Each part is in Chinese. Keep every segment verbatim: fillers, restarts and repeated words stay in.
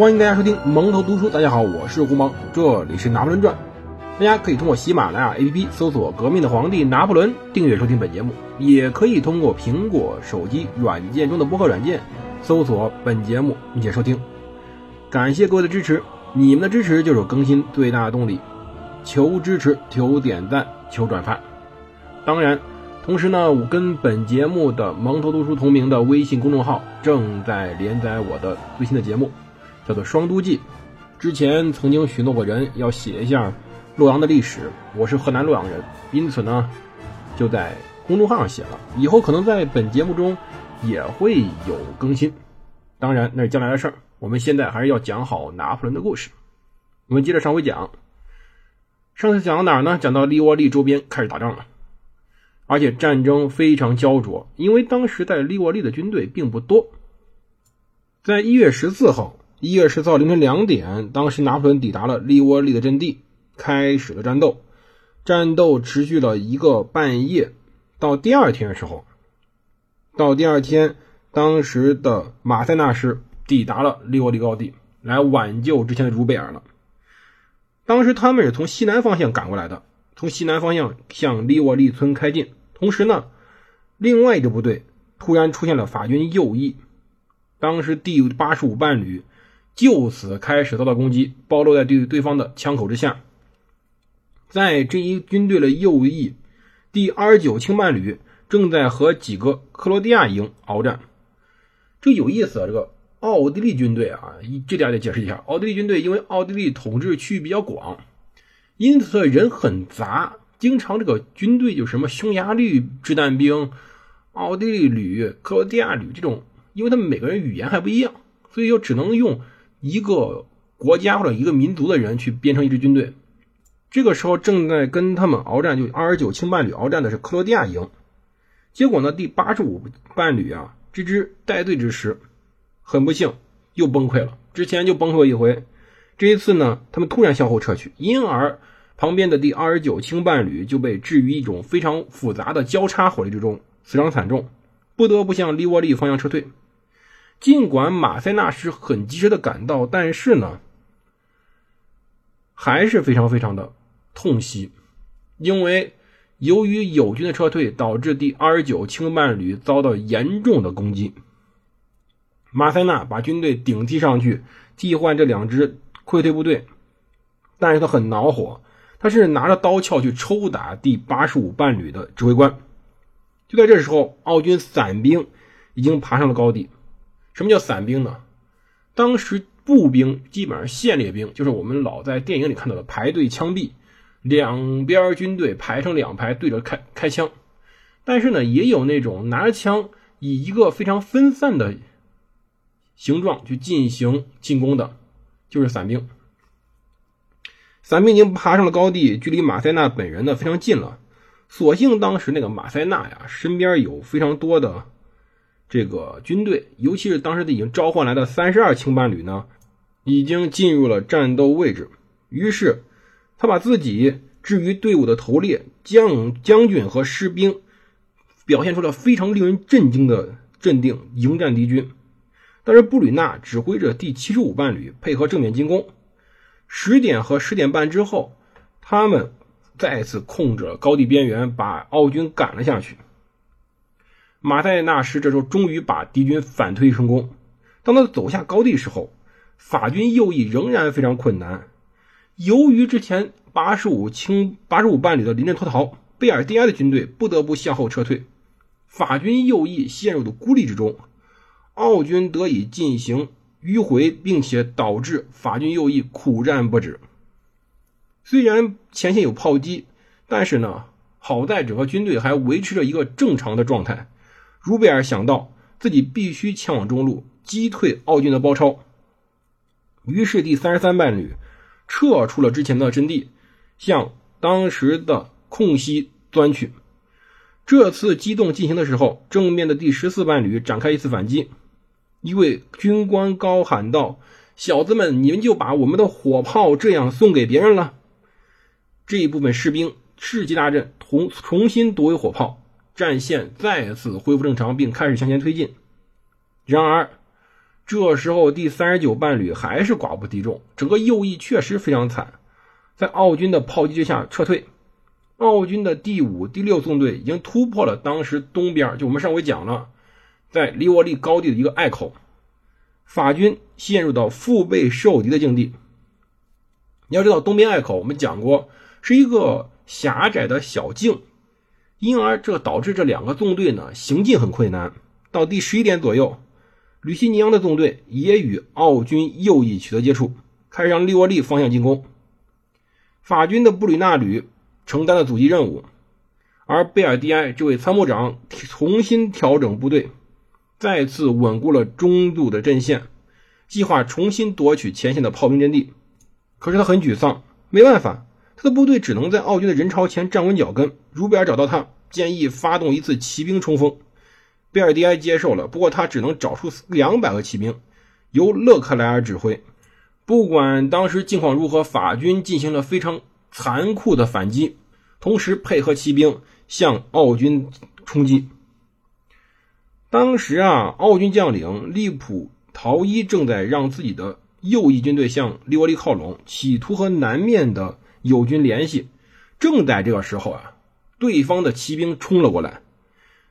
欢迎大家收听蒙头读书，大家好，我是胡蒙，这里是拿破仑传。大家可以通过喜马拉雅 A P P 搜索革命的皇帝拿破仑订阅收听本节目，也可以通过苹果手机软件中的播客软件搜索本节目并且收听。感谢各位的支持，你们的支持就是更新最大的动力，求支持，求点赞，求转发。当然同时呢，我跟本节目的蒙头读书同名的微信公众号正在连载我的最新的节目，叫做双都记。之前曾经许诺过人要写一下洛阳的历史，我是河南洛阳人，因此呢就在公众号上写了，以后可能在本节目中也会有更新，当然那是将来的事儿。我们现在还是要讲好拿破仑的故事。我们接着上回讲，上次讲到哪儿呢？讲到利沃利周边开始打仗了，而且战争非常焦灼，因为当时在利沃利的军队并不多。在一月十四号一月十四号凌晨两点，当时拿破仑抵达了利沃利的阵地，开始了战斗。战斗持续了一个半夜，到第二天的时候到第二天当时的马塞纳师抵达了利沃利高地，来挽救之前的茹贝尔了。当时他们是从西南方向赶过来的，从西南方向向利沃利村开进。同时呢，另外一支部队突然出现了法军右翼，当时第八十五半旅就此开始遭到攻击，暴露在对对方的枪口之下。在这一军队的右翼，第二十九轻半旅正在和几个克罗地亚营鏖战。这有意思啊，这个奥地利军队啊，这点得解释一下。奥地利军队因为奥地利统治区域比较广，因此人很杂，经常这个军队就什么匈牙利掷弹兵、奥地利旅、克罗地亚旅这种，因为他们每个人语言还不一样，所以就只能用一个国家或者一个民族的人去编成一支军队。这个时候正在跟他们鏖战，就二十九轻半旅鏖战的是克罗地亚营。结果呢，第八十五半旅啊，这支带队之师很不幸又崩溃了，之前就崩溃一回，这一次呢他们突然向后撤去，因而旁边的第二十九轻半旅就被置于一种非常复杂的交叉火力之中，死伤惨重，不得不向利沃利方向撤退。尽管马塞纳师很及时的赶到，但是呢还是非常非常的痛惜，因为由于友军的撤退导致第二十九轻半旅遭到严重的攻击。马塞纳把军队顶替上去，替换这两支溃退部队，但是他很恼火，他是拿着刀鞘去抽打第八十五半旅的指挥官。就在这时候，奥军伞兵已经爬上了高地。什么叫伞兵呢？当时步兵基本上线列兵，就是我们老在电影里看到的排队枪毙，两边军队排成两排对着开开枪。但是呢，也有那种拿着枪以一个非常分散的形状去进行进攻的，就是伞兵。伞兵已经爬上了高地，距离马塞纳本人呢非常近了。所幸当时那个马塞纳呀，身边有非常多的这个军队，尤其是当时已经召唤来的三十二轻半旅呢，已经进入了战斗位置。于是他把自己置于队伍的头列，将将军和士兵表现出了非常令人震惊的镇定，迎战敌军。但是布吕纳指挥着第七十五半旅配合正面进攻，十点和十点半之后，他们再次控制了高地边缘，把奥军赶了下去。马塞纳师这时候终于把敌军反推成功。当他走下高地时候，法军右翼仍然非常困难，由于之前八十五轻八十五半旅的临阵脱逃，贝尔蒂埃的军队不得不向后撤退，法军右翼陷入了孤立之中，奥军得以进行迂回，并且导致法军右翼苦战不止。虽然前线有炮击，但是呢好在整个军队还维持着一个正常的状态。茹贝尔想到自己必须前往中路击退奥军的包抄，于是第三十三半旅撤出了之前的阵地，向当时的空隙钻去。这次机动进行的时候，正面的第十四半旅展开一次反击，一位军官高喊道：小子们，你们就把我们的火炮这样送给别人了。这一部分士兵士气大振，重重新夺回火炮，战线再次恢复正常，并开始向前推进。然而这时候第三十九半旅还是寡不敌众，整个右翼确实非常惨，在奥军的炮击之下撤退。奥军的第五、第六纵队已经突破了当时东边，就我们上回讲了，在黎沃利高地的一个隘口，法军陷入到腹背受敌的境地。你要知道，东边隘口我们讲过是一个狭窄的小径，因而这导致这两个纵队呢行进很困难。到第十一点左右，吕西尼昂的纵队也与奥军右翼取得接触，开始向利沃利方向进攻。法军的布吕纳旅承担了阻击任务，而贝尔蒂埃这位参谋长重新调整部队，再次稳固了中路的阵线，计划重新夺取前线的炮兵阵地。可是他很沮丧，没办法，他的部队只能在奥军的人潮前站稳脚跟。茹贝尔找到他，建议发动一次骑兵冲锋，贝尔蒂埃接受了，不过他只能找出两百个骑兵，由勒克莱尔指挥。不管当时境况如何，法军进行了非常残酷的反击，同时配合骑兵向奥军冲击。当时啊，奥军将领利普陶伊正在让自己的右翼军队向利沃利靠拢，企图和南面的友军联系。正在这个时候啊，对方的骑兵冲了过来，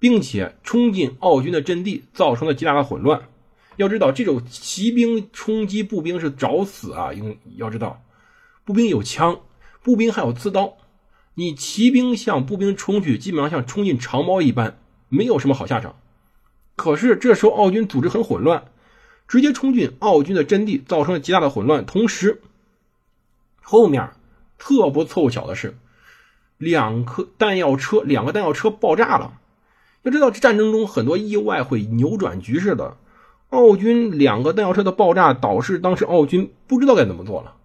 并且冲进奥军的阵地，造成了极大的混乱。要知道，这种骑兵冲击步兵是找死啊！要知道，步兵有枪，步兵还有刺刀，你骑兵向步兵冲去，基本上像冲进长矛一般，没有什么好下场。可是这时候奥军组织很混乱，直接冲进奥军的阵地，造成了极大的混乱。同时后面特不凑巧的是，两颗弹药车两个弹药车爆炸了。要知道，这战争中很多意外会扭转局势的，奥军两个弹药车的爆炸导致当时奥军不知道该怎么做了，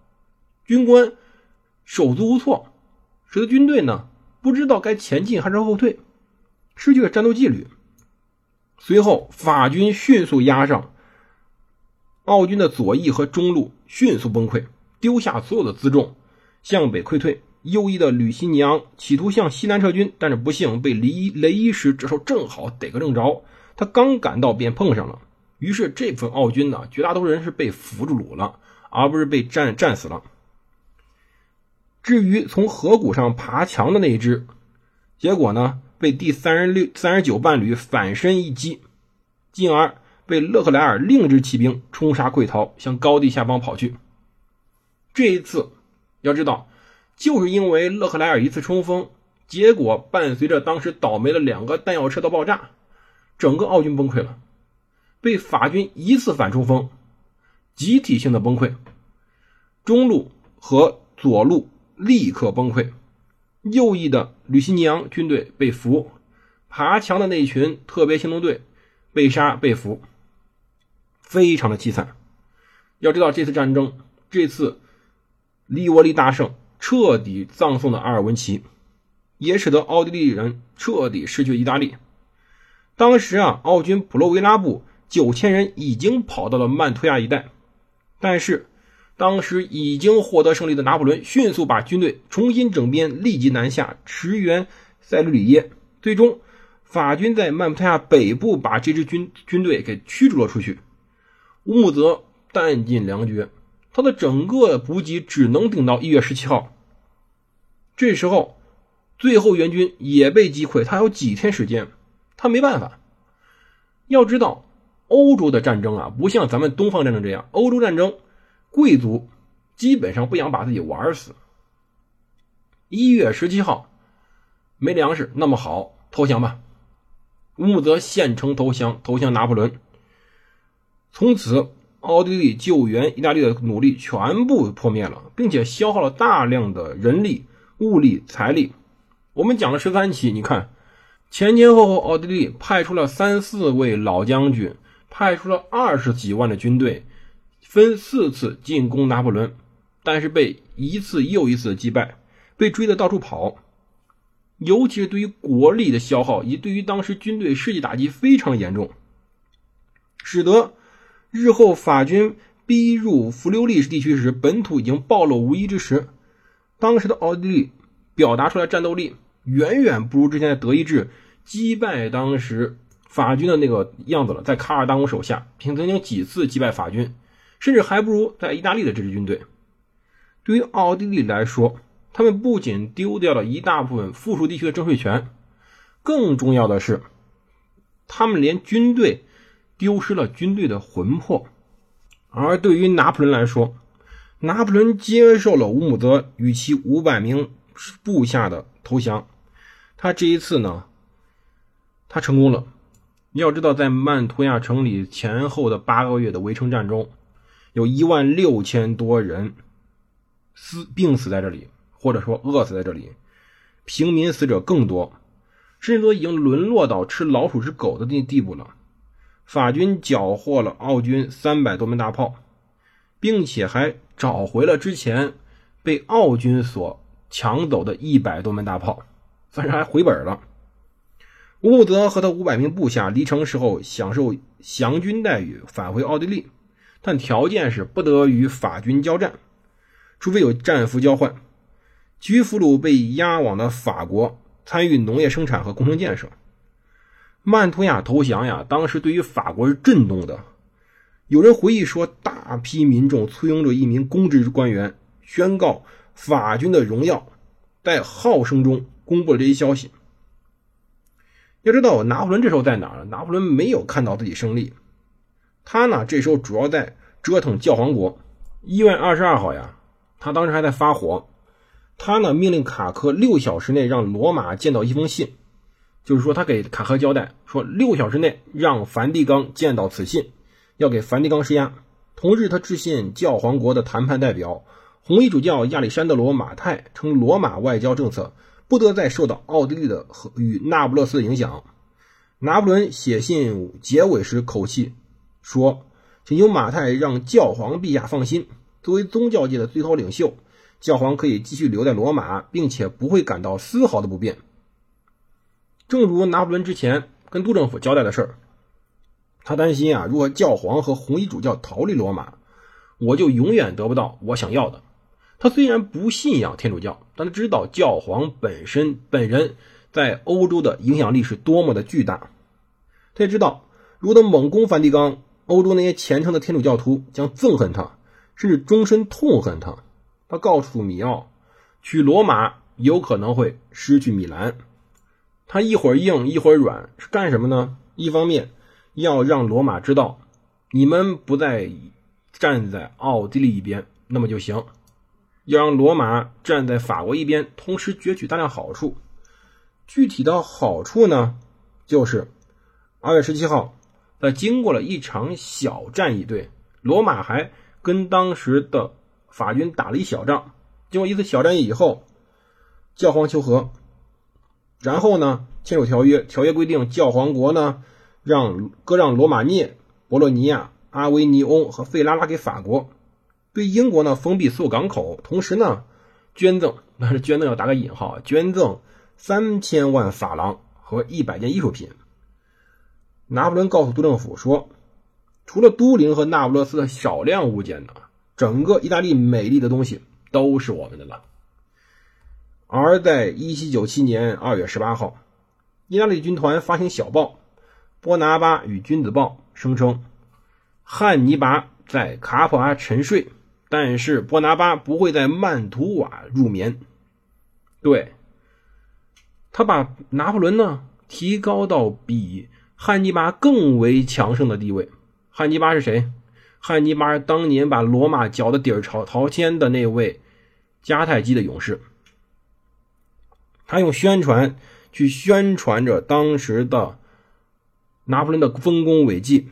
军官手足无措，使得军队呢不知道该前进还是后退，失去了战斗纪律。随后法军迅速压上，奥军的左翼和中路迅速崩溃，丢下所有的辎重向北溃退。右翼的吕西尼昂企图向西南撤军，但是不幸被雷伊什这时候正好逮个正着，他刚赶到便碰上了。于是这部分奥军呢，绝大多数人是被俘虏了，而不是被战战死了。至于从河谷上爬墙的那一支，结果呢被第三十六、三十九半旅反身一击，进而被勒克莱尔另一支骑兵冲杀溃逃，向高地下方跑去。这一次要知道，就是因为勒克莱尔一次冲锋，结果伴随着当时倒霉了两个弹药车的爆炸，整个奥军崩溃了，被法军一次反冲锋集体性的崩溃，中路和左路立刻崩溃，右翼的吕西尼昂军队被俘，爬墙的那群特别行动队被杀被俘，非常的凄惨。要知道，这次战争，这次利沃利大胜彻底葬送了阿尔文奇，也使得奥地利人彻底失去意大利。当时啊，奥军普罗维拉部九千人已经跑到了曼图亚一带，但是当时已经获得胜利的拿破仑迅速把军队重新整编，立即南下驰援塞吕里耶。最终法军在曼普亚北部把这支 军, 军队给驱逐了出去。乌姆泽弹尽粮绝，他的整个补给只能顶到一月十七号。这时候最后援军也被击溃，他还有几天时间，他没办法。要知道，欧洲的战争啊，不像咱们东方战争这样，欧洲战争贵族基本上不想把自己玩死。一月十七号没粮食，那么好，投降吧。乌姆泽献城投降，投降拿破仑。从此奥地利救援意大利的努力全部破灭了，并且消耗了大量的人力、物力、财力。我们讲了十三期，你看前前后后奥地利派出了三四位老将军，派出了二十几万的军队，分四次进攻拿破仑，但是被一次又一次的击败，被追得到处跑。尤其是对于国力的消耗，以对于当时军队士气打击非常严重，使得日后法军逼入弗留利地区时，本土已经暴露无遗之时，当时的奥地利表达出来战斗力远远不如之前的德意志击败当时法军的那个样子了。在卡尔大公手下，曾经几次击败法军，甚至还不如在意大利的这支军队。对于奥地利来说，他们不仅丢掉了一大部分附属地区的征税权，更重要的是，他们连军队丢失了军队的魂魄。而对于拿破仑来说，拿破仑接受了乌姆泽与其五百名部下的投降，他这一次呢，他成功了。要知道，在曼图亚城里前后的八个月的围城战中，有一万六千多人死病死在这里，或者说饿死在这里，平民死者更多，甚至都已经沦落到吃老鼠吃狗的地步了。法军缴获了奥军三百多门大炮，并且还找回了之前被奥军所抢走的一百多门大炮，算是还回本了。乌姆泽和他五百名部下离城时候享受降军待遇，返回奥地利，但条件是不得与法军交战，除非有战俘交换。其余俘虏被押往了法国，参与农业生产和工程建设。曼图亚投降呀，当时对于法国是震动的。有人回忆说，大批民众簇拥着一名公职官员，宣告法军的荣耀，在号声中公布了这一消息。要知道，拿破仑这时候在哪儿？拿破仑没有看到自己胜利，他呢这时候主要在折腾教皇国。一月二十二号呀，他当时还在发火，他呢命令卡科六小时内让罗马见到一封信，就是说他给卡科交代说，六小时内让梵蒂冈见到此信，要给梵蒂冈施压。同日，他致信教皇国的谈判代表红衣主教亚历山德罗马泰，称罗马外交政策不得再受到奥地利的与那不勒斯的影响。拿破仑写信结尾时口气说，请求马泰让教皇陛下放心，作为宗教界的最高领袖，教皇可以继续留在罗马，并且不会感到丝毫的不便。正如拿破仑之前跟督政府交代的事儿，他担心啊，如果教皇和红衣主教逃离罗马，我就永远得不到我想要的。他虽然不信仰天主教，但他知道教皇本身本人在欧洲的影响力是多么的巨大。他也知道，如果他猛攻梵蒂冈，欧洲那些虔诚的天主教徒将憎恨他，甚至终身痛恨他。他告诉米奥，去罗马有可能会失去米兰。他一会儿硬一会儿软，是干什么呢？一方面要让罗马知道，你们不再站在奥地利一边，那么就行；要让罗马站在法国一边，同时攫取大量好处。具体的好处呢，就是二月十七号，在经过了一场小战役，对罗马还跟当时的法军打了一小仗。经过一次小战役以后，教皇求和，然后呢签署条约。条约规定，教皇国呢让割让罗马涅、博洛尼亚、阿维尼翁和费拉拉给法国，对英国呢封闭所有港口，同时呢捐赠，但是捐赠要打个引号，捐赠三千万法郎和一百件艺术品。拿破仑告诉督政府说，除了都灵和那不勒斯的少量物件呢，整个意大利美丽的东西都是我们的了。而在一七九七年二月十八号，意大利军团发行小报《波拿巴与君子报》，声称汉尼拔在卡普阿沉睡，但是波拿巴不会在曼图瓦入眠。对，他把拿破仑呢提高到比汉尼拔更为强盛的地位。汉尼拔是谁？汉尼拔是当年把罗马搅得底儿朝天的那位迦太基的勇士。他用宣传去宣传着当时的拿破仑的丰功伟绩。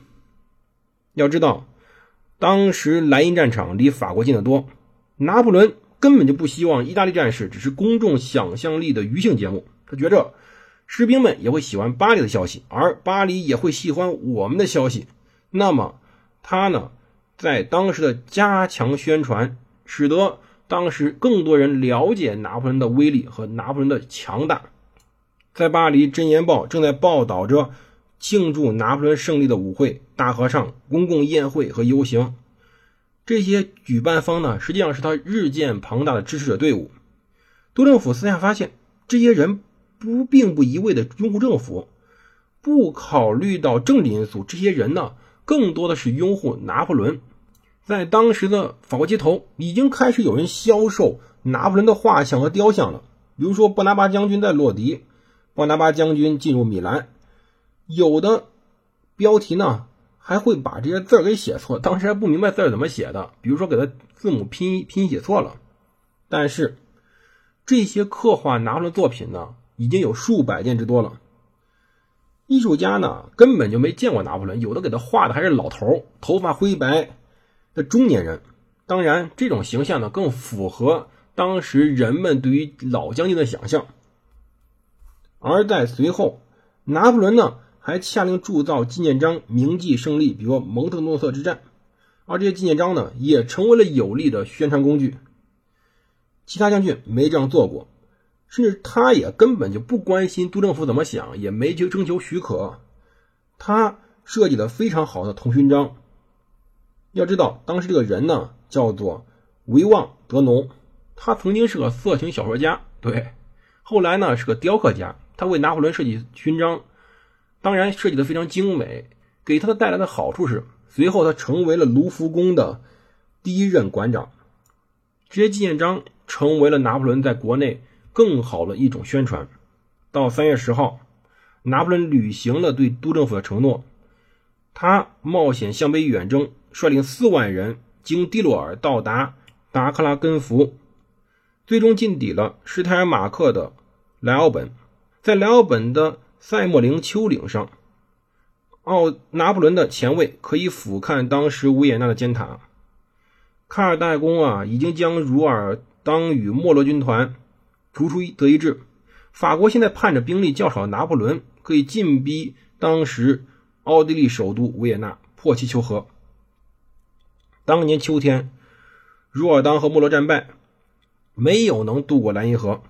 要知道，当时莱茵战场离法国近得多，拿破仑根本就不希望意大利战士只是公众想象力的娱性节目，他觉着士兵们也会喜欢巴黎的消息，而巴黎也会喜欢我们的消息。那么他呢在当时的加强宣传，使得当时更多人了解拿破仑的威力和拿破仑的强大。在巴黎，《真言报》正在报道着庆祝拿破仑胜利的舞会、大合唱、公共宴会和游行。这些举办方呢，实际上是他日渐庞大的支持者队伍。督政府私下发现，这些人不并不一味的拥护政府，不考虑到政治因素，这些人呢更多的是拥护拿破仑。在当时的法国街头已经开始有人销售拿破仑的画像和雕像了，比如说波拿巴将军在洛迪，波拿巴将军进入米兰，有的标题呢还会把这些字儿给写错，当时还不明白字儿怎么写的，比如说给他字母拼拼写错了。但是这些刻画拿破仑作品呢已经有数百件之多了，艺术家呢根本就没见过拿破仑，有的给他画的还是老头，头发灰白的中年人。当然这种形象呢更符合当时人们对于老将军的想象。而在随后拿破仑呢还下令铸造纪念章铭记胜利，比如蒙特诺瑟之战，而这些纪念章呢也成为了有力的宣传工具。其他将军没这样做过，甚至他也根本就不关心督政府怎么想，也没去征求许可。他设计了非常好的铜勋章，要知道当时这个人呢叫做维旺德农，他曾经是个色情小说家，对，后来呢是个雕刻家，他为拿破仑设计勋章，当然设计得非常精美，给他带来的好处是随后他成为了卢浮宫的第一任馆长。这些纪念章成为了拿破仑在国内更好的一种宣传。到三月十号，拿破仑履行了对督政府的承诺，他冒险向北远征，率领四万人经蒂洛尔到达达克拉根福，最终进抵了施泰尔马克的莱奥本。在莱奥本的塞莫林丘陵上，奥拿破仑的前卫可以俯瞰当时维也纳的尖塔。卡尔大公啊，已经将茹尔当与莫洛军团逐出德意志。法国现在盼着兵力较少的拿破仑可以进逼当时奥地利首都维也纳，迫其求和。当年秋天，茹尔当和莫洛战败，没有能渡过莱茵河。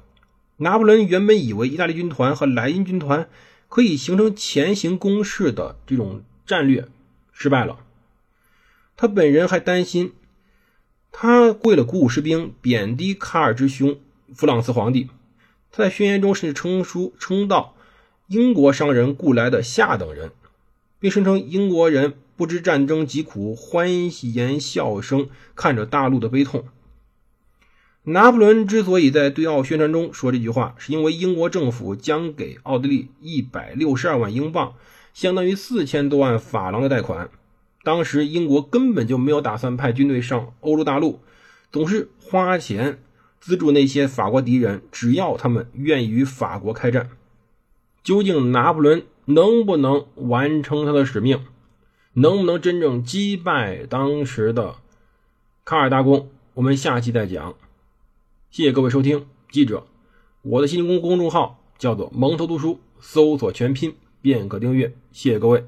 拿破仑原本以为意大利军团和莱茵军团可以形成前行攻势的这种战略失败了，他本人还担心，他跪了鼓舞士兵，贬低卡尔之兄弗朗茨皇帝。他在宣言中甚至称书称道英国商人雇来的下等人，并声称英国人不知战争疾苦，欢颜笑声看着大陆的悲痛。拿破仑之所以在对奥宣传中说这句话，是因为英国政府将给奥地利一百六十二万英镑，相当于四千多万法郎的贷款。当时英国根本就没有打算派军队上欧洲大陆，总是花钱资助那些法国敌人，只要他们愿意与法国开战。究竟拿破仑能不能完成他的使命，能不能真正击败当时的卡尔大公，我们下期再讲。谢谢各位收听，记者，我的新公公众号叫做蒙头读书，搜索全拼，便可订阅。谢谢各位。